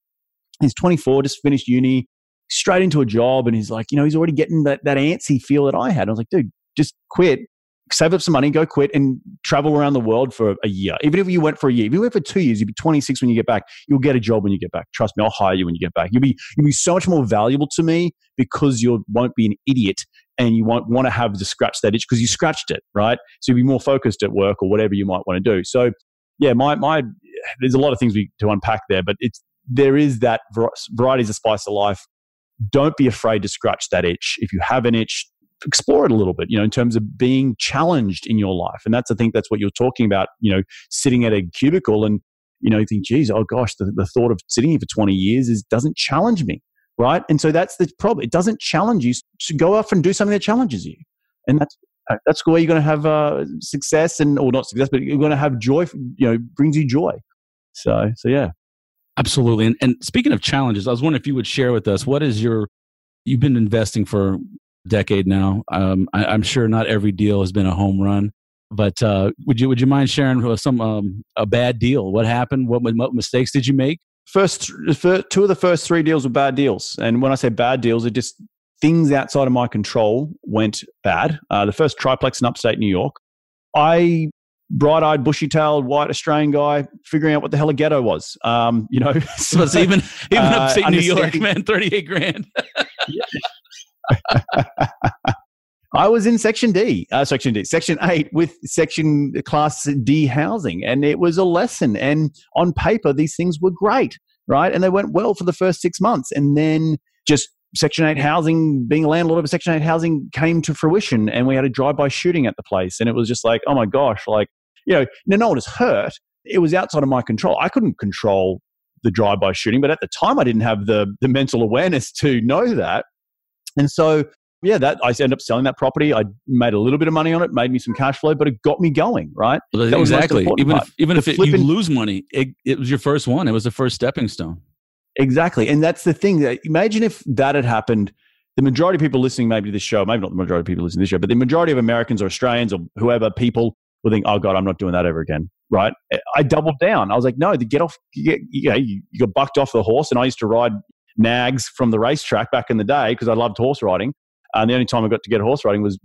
24, just finished uni, straight into a job, and he's like, you know, he's already getting that antsy feel that I had. I was like, dude, just quit, save up some money, go quit and travel around the world for a year. Even if you went for a year, if you went for 2 years, you'd be 26 when you get back. You'll get a job when you get back. Trust me, I'll hire you when you get back. You'll be so much more valuable to me because you won't be an idiot and you won't want to have the scratch that itch because you scratched it, right? So you'll be more focused at work or whatever you might want to do. So yeah, my there's a lot of things to unpack there, but there is that variety is a spice of life. Don't be afraid to scratch that itch. If you have an itch, explore it a little bit, you know, in terms of being challenged in your life. And that's, I think that's what you're talking about, you know, sitting at a cubicle and, you know, you think, geez, oh gosh, the thought of sitting here for 20 years doesn't challenge me, right? And so that's the problem. It doesn't challenge you. So go off and do something that challenges you. And that's where you're going to have success or not success, but you're going to have joy, you know, brings you joy. So yeah. Absolutely. And speaking of challenges, I was wondering if you would share with us, what is you've been investing for a decade now. I'm sure not every deal has been a home run, but would you mind sharing some, a bad deal? What happened? What mistakes did you make? Two of the first three deals were bad deals. And when I say bad deals, it just, things outside of my control went bad. The first triplex in upstate New York, I, bright-eyed, bushy-tailed, white Australian guy, figuring out what the hell a ghetto was. You know, so it's even upstate New York, man, $38,000. I was in Section 8 with Class D housing, and it was a lesson. And on paper, these things were great, right? And they went well for the first 6 months, and then just Section 8 housing, being a landlord of Section 8 housing came to fruition, and we had a drive-by shooting at the place. And it was just like, oh my gosh, like, you know, no one was hurt. It was outside of my control. I couldn't control the drive-by shooting, but at the time I didn't have the mental awareness to know that. And so, yeah, I ended up selling that property. I made a little bit of money on it, made me some cash flow, but it got me going, right? Exactly. Even if you lose money, it was your first one. It was the first stepping stone. Exactly. And that's the thing. Imagine if that had happened. The majority of people listening maybe to this show, maybe not the majority of people listening to this show, but the majority of Americans or Australians or whoever people will think, oh God, I'm not doing that ever again, right? I doubled down. I was like, no, you got bucked off the horse. And I used to ride nags from the racetrack back in the day because I loved horse riding. And the only time I got to get horse riding was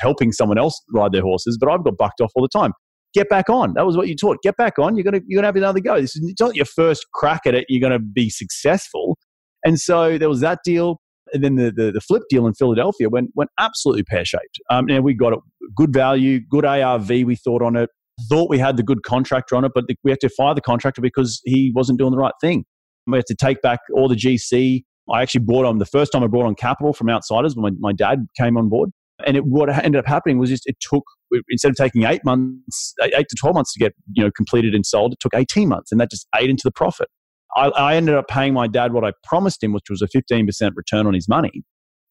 helping someone else ride their horses. But I've got bucked off all the time. Get back on. That was what you taught. Get back on. You're gonna have another go. This is, it's not your first crack at it. You're gonna be successful. And so there was that deal, and then the flip deal in Philadelphia went absolutely pear shaped. And we got it good value, good ARV. We thought on it. Thought we had the good contractor on it, but we had to fire the contractor because he wasn't doing the right thing. We had to take back all the GC. I actually bought on the first time I brought on capital from outsiders when my dad came on board. And what ended up happening was just it took, instead of taking 8 to 12 months to get completed and sold, it took 18 months. And that just ate into the profit. I ended up paying my dad what I promised him, which was a 15% return on his money.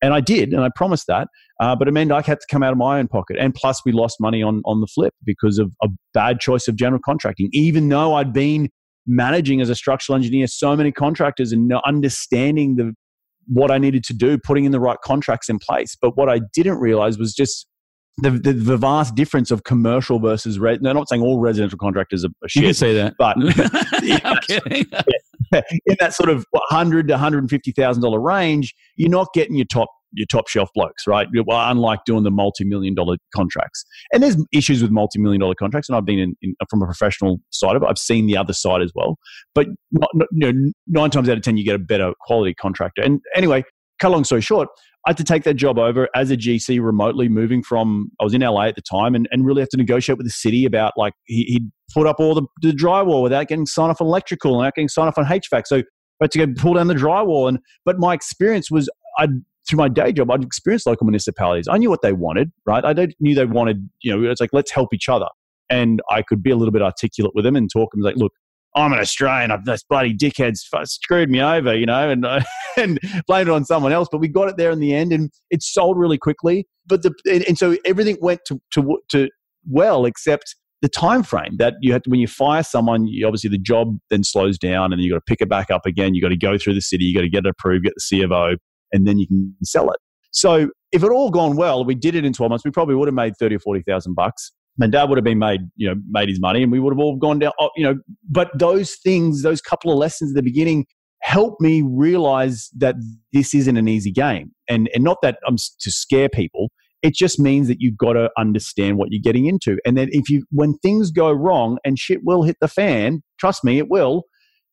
And I did, and I promised that. But it meant I had to come out of my own pocket. And plus we lost money on the flip because of a bad choice of general contracting. Even though I'd been managing as a structural engineer so many contractors and understanding what I needed to do, putting in the right contracts in place. But what I didn't realize was just the vast difference of commercial versus I'm not saying all residential contractors are shit. You can say that. But in that sort of $100,000 to $150,000 range, you're not getting your top shelf blokes, right? Unlike doing the multi-million-dollar contracts. And there's issues with multi-million-dollar contracts, and I've been from a professional side of it. I've seen the other side as well. But 9 times out of 10, you get a better quality contractor. And anyway, cut long story short, I had to take that job over as a GC remotely, I was in LA at the time and really had to negotiate with the city about he'd put up all the drywall without getting sign off on electrical and without getting sign off on HVAC. So I had to go pull down the drywall. But my experience was through my day job, I'd experienced local municipalities. I knew what they wanted, right? I knew they wanted, it's like, let's help each other. And I could be a little bit articulate with them and talk and look, I'm an Australian. Those bloody dickheads screwed me over, and blamed it on someone else. But we got it there in the end, and it sold really quickly. But so everything went to well, except the time frame that you had to, when you fire someone. Obviously, the job then slows down, and then you got to pick it back up again. You got to go through the city. You got to get it approved, get the C of O, and then you can sell it. So if it all gone well, we did it in 12 months. We probably would have made $30,000 or $40,000. My dad would have been made his money, and we would have all gone down. But those things, those couple of lessons at the beginning helped me realize that this isn't an easy game. And not that I'm to scare people. It just means that you've got to understand what you're getting into. And then when things go wrong and shit will hit the fan, trust me, it will,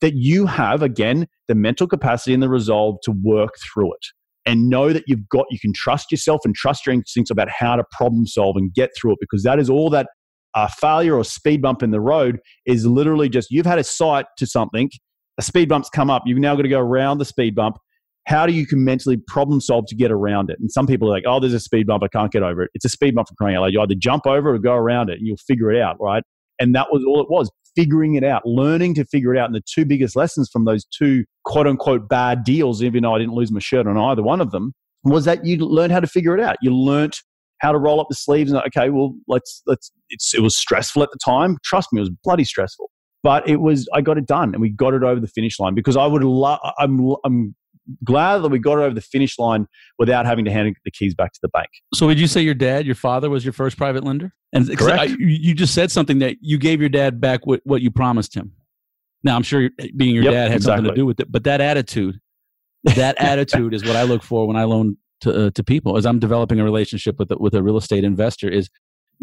that you have, again, the mental capacity and the resolve to work through it. And know that you can trust yourself and trust your instincts about how to problem solve and get through it, because that is all that failure or speed bump in the road is literally just, you've had a sight to something, a speed bump's come up, you've now got to go around the speed bump. How do you can mentally problem solve to get around it? And some people are like, there's a speed bump, I can't get over it. It's a speed bump for crying out loud. You either jump over it or go around it and you'll figure it out, right? And that was all it was, figuring it out, learning to figure it out. And the two biggest lessons from those two quote unquote bad deals, even though I didn't lose my shirt on either one of them, was that you learned how to figure it out. You learned how to roll up the sleeves and it was stressful at the time. Trust me, it was bloody stressful, but I got it done and we got it over the finish line, because I'm glad that we got it over the finish line without having to hand the keys back to the bank. So would you say your father was your first private lender? And correct. You just said something that you gave your dad back what you promised him. Now, I'm sure being your dad had something to do with it, but that attitude is what I look for when I loan to people, as I'm developing a relationship with a real estate investor is,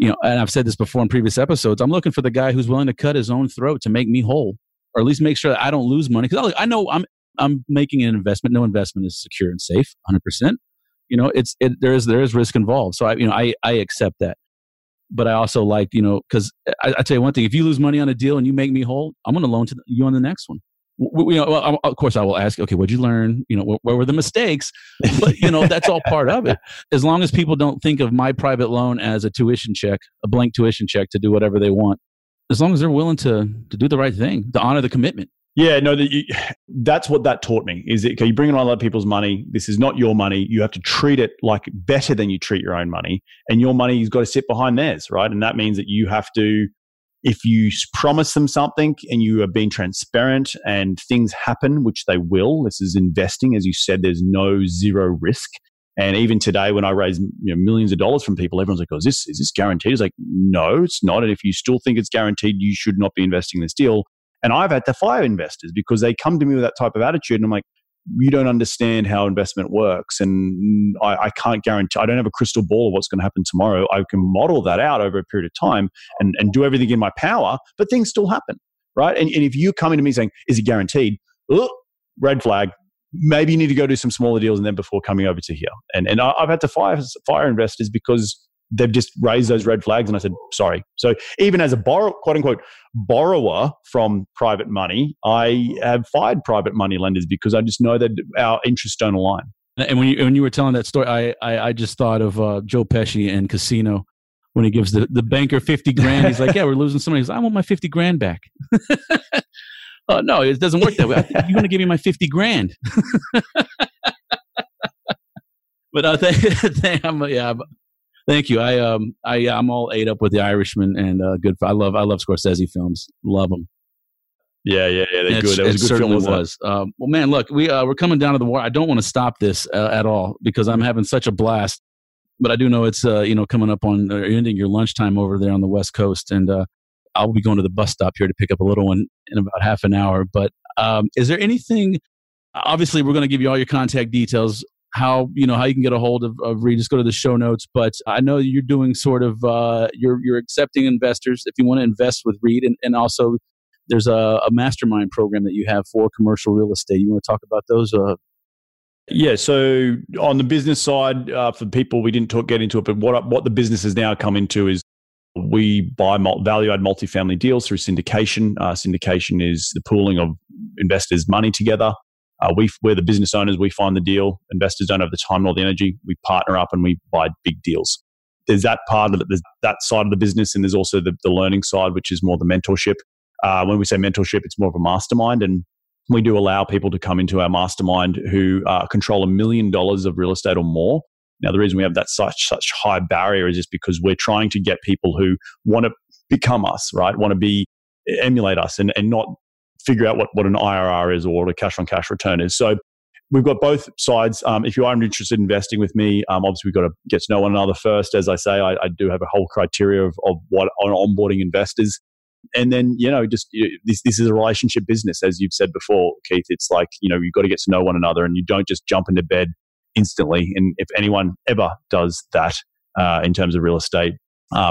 and I've said this before in previous episodes, I'm looking for the guy who's willing to cut his own throat to make me whole, or at least make sure that I don't lose money. Because I know I'm making an investment. No investment is secure and safe, 100%. There is risk involved. So I accept that. But I also like, because I tell you one thing, if you lose money on a deal and you make me whole, I'm going to loan to you on the next one. Of course I will ask, okay, what'd you learn? Where were the mistakes? But that's all part of it. As long as people don't think of my private loan as a tuition check, a blank tuition check to do whatever they want. As long as they're willing to do the right thing, to honor the commitment. Yeah, no, that's what that taught me is that you're bringing on other people's money. This is not your money. You have to treat it better than you treat your own money, and your money has got to sit behind theirs, right? And that means that you have to, if you promise them something and you are being transparent and things happen, which they will, this is investing. As you said, there's no zero risk. And even today when I raise millions of dollars from people, everyone's like, is this guaranteed? It's like, no, it's not. And if you still think it's guaranteed, you should not be investing in this deal. And I've had to fire investors because they come to me with that type of attitude. And I'm like, you don't understand how investment works. And I can't guarantee, I don't have a crystal ball of what's going to happen tomorrow. I can model that out over a period of time and do everything in my power, but things still happen, right? And if you come into me saying, is it guaranteed? Oh, red flag. Maybe you need to go do some smaller deals and then before coming over to here. And I've had to fire investors because they've just raised those red flags. And I said, sorry. So even as a quote unquote borrower from private money, I have fired private money lenders because I just know that our interests don't align. And when you were telling that story, I just thought of Joe Pesci in Casino when he gives the banker 50 grand. He's like, yeah, we're losing somebody. He's like, I want my 50 grand back. Oh, no, it doesn't work that way. You're going to give me my 50 grand. But thank you. I'm all ate up with The Irishman and good. I love Scorsese films. Love them. Yeah, they're good. That was a good film. Was. Well, man, look, we're coming down to the wire. I don't want to stop this at all because I'm having such a blast. But I do know it's coming up on ending your lunchtime over there on the West Coast, and I'll be going to the bus stop here to pick up a little one in about half an hour. But is there anything? Obviously, we're going to give you all your contact details. How you can get a hold of Reed, just go to the show notes. But I know you're doing sort of, you're accepting investors if you want to invest with Reed. And also there's a mastermind program that you have for commercial real estate. You want to talk about those? Yeah. So on the business side, for people, we didn't get into it, but what the business has now come into is we buy value-add multifamily deals through syndication. Syndication is the pooling of investors' money together. We're the business owners. We find the deal. Investors don't have the time nor the energy. We partner up and we buy big deals. There's that part of it. There's that side of the business, and there's also the learning side, which is more the mentorship. When we say mentorship, it's more of a mastermind, and we do allow people to come into our mastermind who control $1 million of real estate or more. Now, the reason we have that such high barrier is just because we're trying to get people who want to become us, right? Want to emulate us, and not figure out what an IRR is or what a cash-on-cash return is. So we've got both sides. If you are interested in investing with me, obviously we've got to get to know one another first. As I say, I do have a whole criteria of what on onboarding investors. And then, this is a relationship business, as you've said before, Keith. It's like, you've got to get to know one another, and you don't just jump into bed instantly. And if anyone ever does that in terms of real estate,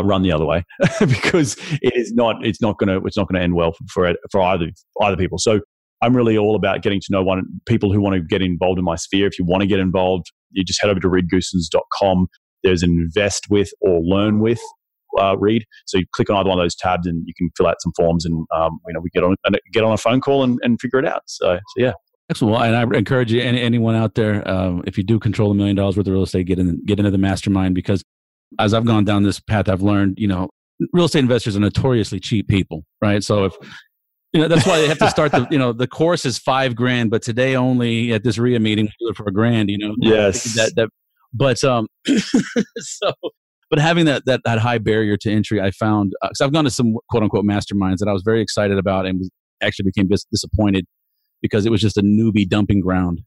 run the other way because it's not going to end well for either people. So I'm really all about getting to know people who want to get involved in my sphere. If you want to get involved, you just head over to reedgoossens.com. There's invest with or learn with Reed. So you click on either one of those tabs and you can fill out some forms, and we get on a phone call and figure it out. So yeah. Excellent. Well, and I encourage you, anyone out there, if you do control $1 million worth of real estate, get into the mastermind, because as I've gone down this path, I've learned, real estate investors are notoriously cheap people, right? So that's why they have to start the course is $5,000, but today only at this RIA meeting, we do it for $1,000, Yes. But having that high barrier to entry, I found, because I've gone to some quote unquote masterminds that I was very excited about and actually became disappointed because it was just a newbie dumping ground,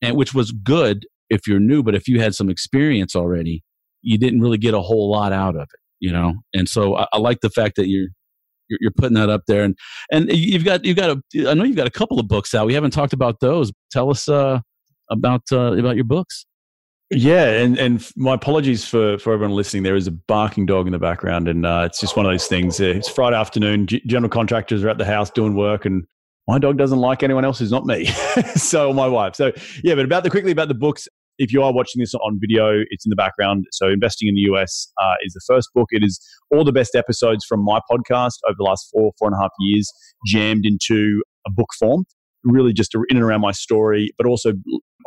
and which was good if you're new, but if you had some experience already, you didn't really get a whole lot out of it, And so I like the fact that you're putting that up there, and I know you've got a couple of books out. We haven't talked about those. Tell us about your books. Yeah, and my apologies for everyone listening. There is a barking dog in the background, and it's just one of those things. It's Friday afternoon. General contractors are at the house doing work, and my dog doesn't like anyone else who's not me. So my wife. So yeah, but quickly about the books. If you are watching this on video, it's in the background. So Investing in the U.S. Is the first book. It is all the best episodes from my podcast over the last 4.5 years jammed into a book form, really just in and around my story. But also,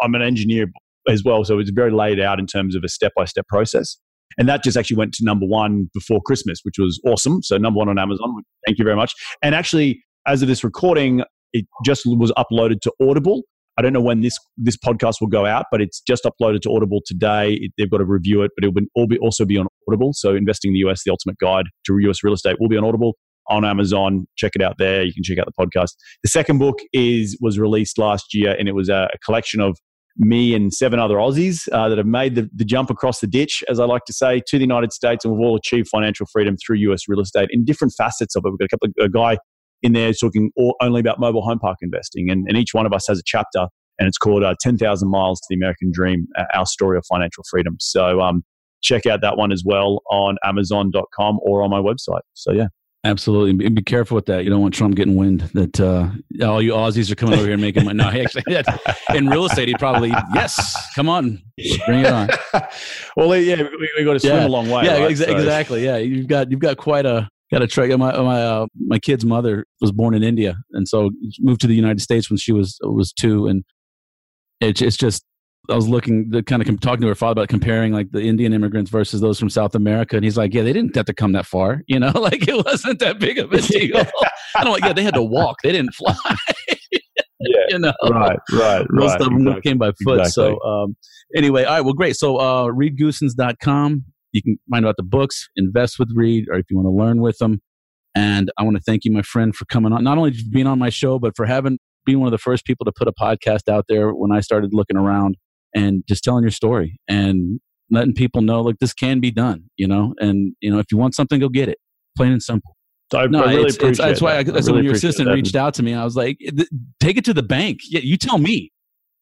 I'm an engineer as well, so it's very laid out in terms of a step-by-step process. And that just actually went to #1 before Christmas, which was awesome. So #1 on Amazon. Thank you very much. And actually, as of this recording, it just was uploaded to Audible. I don't know when this podcast will go out, but it's just uploaded to Audible today. They've got to review it, but it will also be on Audible. So Investing in the US, the Ultimate Guide to US Real Estate, will be on Audible, on Amazon. Check it out there. You can check out the podcast. The second book was released last year, and it was a collection of me and 7 other Aussies that have made the jump across the ditch, as I like to say, to the United States, and we've all achieved financial freedom through US real estate in different facets of it. We've got a guy in there talking only about mobile home park investing. And each one of us has a chapter. and it's called 10,000 Miles to the American Dream, Our Story of Financial Freedom. So check out that one as well on Amazon.com or on my website. So yeah. Absolutely. And be careful with that. You don't want Trump getting wind that all you Aussies are coming over here and making money. No, actually, in real estate, he'd probably, yes, come on, bring it on. Well, yeah, we got to swim a long way. Yeah, right? Exactly. Yeah, you've got quite a... Got a trick. My kid's mother was born in India, and so moved to the United States when she was two. And it's just, I was talking to her father about comparing like the Indian immigrants versus those from South America, and he's like, yeah, they didn't have to come that far, you know, like it wasn't that big of a deal. I don't know, yeah, they had to walk, they didn't fly. Yeah, you know, right. Most of them came by foot. Exactly. So anyway, all right, well, great. So reedgoossens.com. You can find out the books, invest with Reed, or if you want to learn with them. And I want to thank you, my friend, for coming on, not only being on my show, but for being one of the first people to put a podcast out there when I started looking around and just telling your story and letting people know, like, this can be done, you know? And, you know, if you want something, go get it. Plain and simple. That's why when your assistant reached out to me, I was like, take it to the bank. Yeah, you tell me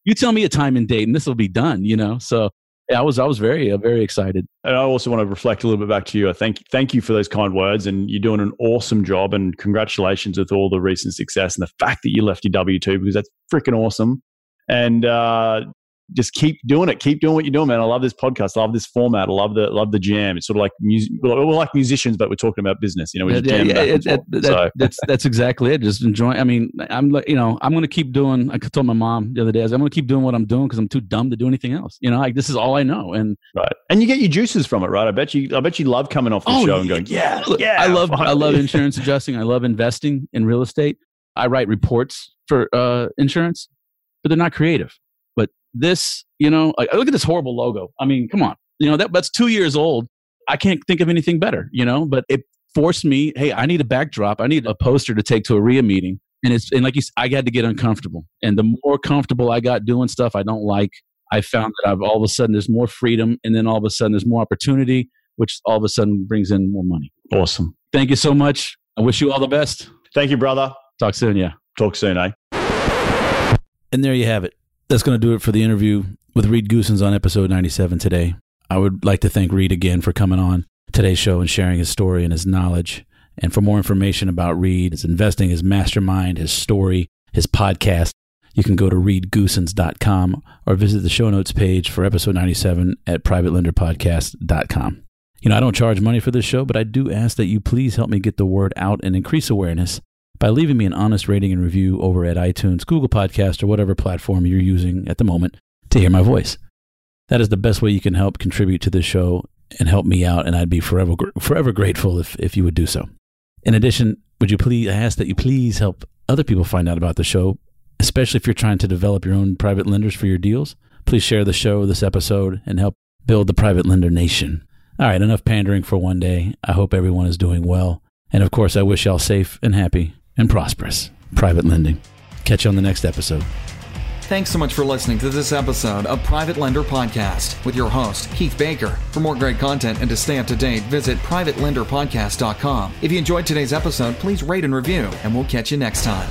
a time and date and this will be done, you know? So yeah, I was very, very excited. And I also want to reflect a little bit back to you. I thank you for those kind words, and you're doing an awesome job, and congratulations with all the recent success and the fact that you left your W-2, because that's freaking awesome. And just keep doing it. Keep doing what you're doing, man. I love this podcast. I love this format. I love the jam. It's sort of like music. We're like musicians, but we're talking about business. You know, we're just jamming back and forth. That's exactly it. Just enjoy. I mean, I'm going to keep doing. I told my mom the other day, I was, I'm going to keep doing what I'm doing because I'm too dumb to do anything else. You know, like this is all I know. And right, and you get your juices from it, right? I bet you love coming off the show and going, yeah. I love insurance adjusting. I love investing in real estate. I write reports for insurance, but they're not creative. This, you know, like, look at this horrible logo. I mean, come on, you know, that's 2 years old. I can't think of anything better, you know, but it forced me, hey, I need a backdrop. I need a poster to take to a RIA meeting. And like you said, I had to get uncomfortable. And the more comfortable I got doing stuff I don't like, I found that all of a sudden there's more freedom. And then all of a sudden there's more opportunity, which all of a sudden brings in more money. Awesome. Thank you so much. I wish you all the best. Thank you, brother. Talk soon. Yeah. Talk soon, eh? And there you have it. That's going to do it for the interview with Reed Goossens on episode 97 today. I would like to thank Reed again for coming on today's show and sharing his story and his knowledge. And for more information about Reed, his investing, his mastermind, his story, his podcast, you can go to reedgoossens.com or visit the show notes page for episode 97 at PrivateLenderPodcast.com. You know, I don't charge money for this show, but I do ask that you please help me get the word out and increase awareness by leaving me an honest rating and review over at iTunes, Google Podcasts, or whatever platform you're using at the moment to hear my voice. That is the best way you can help contribute to this show and help me out, and I'd be forever grateful if you would do so. In addition, I ask that you please help other people find out about the show, especially if you're trying to develop your own private lenders for your deals. Please share the show, this episode, and help build the private lender nation. All right, enough pandering for one day. I hope everyone is doing well. And of course, I wish y'all safe and happy and prosperous private lending. Catch you on the next episode. Thanks so much for listening to this episode of Private Lender Podcast with your host, Keith Baker. For more great content and to stay up to date, visit PrivateLenderPodcast.com. If you enjoyed today's episode, please rate and review, and we'll catch you next time.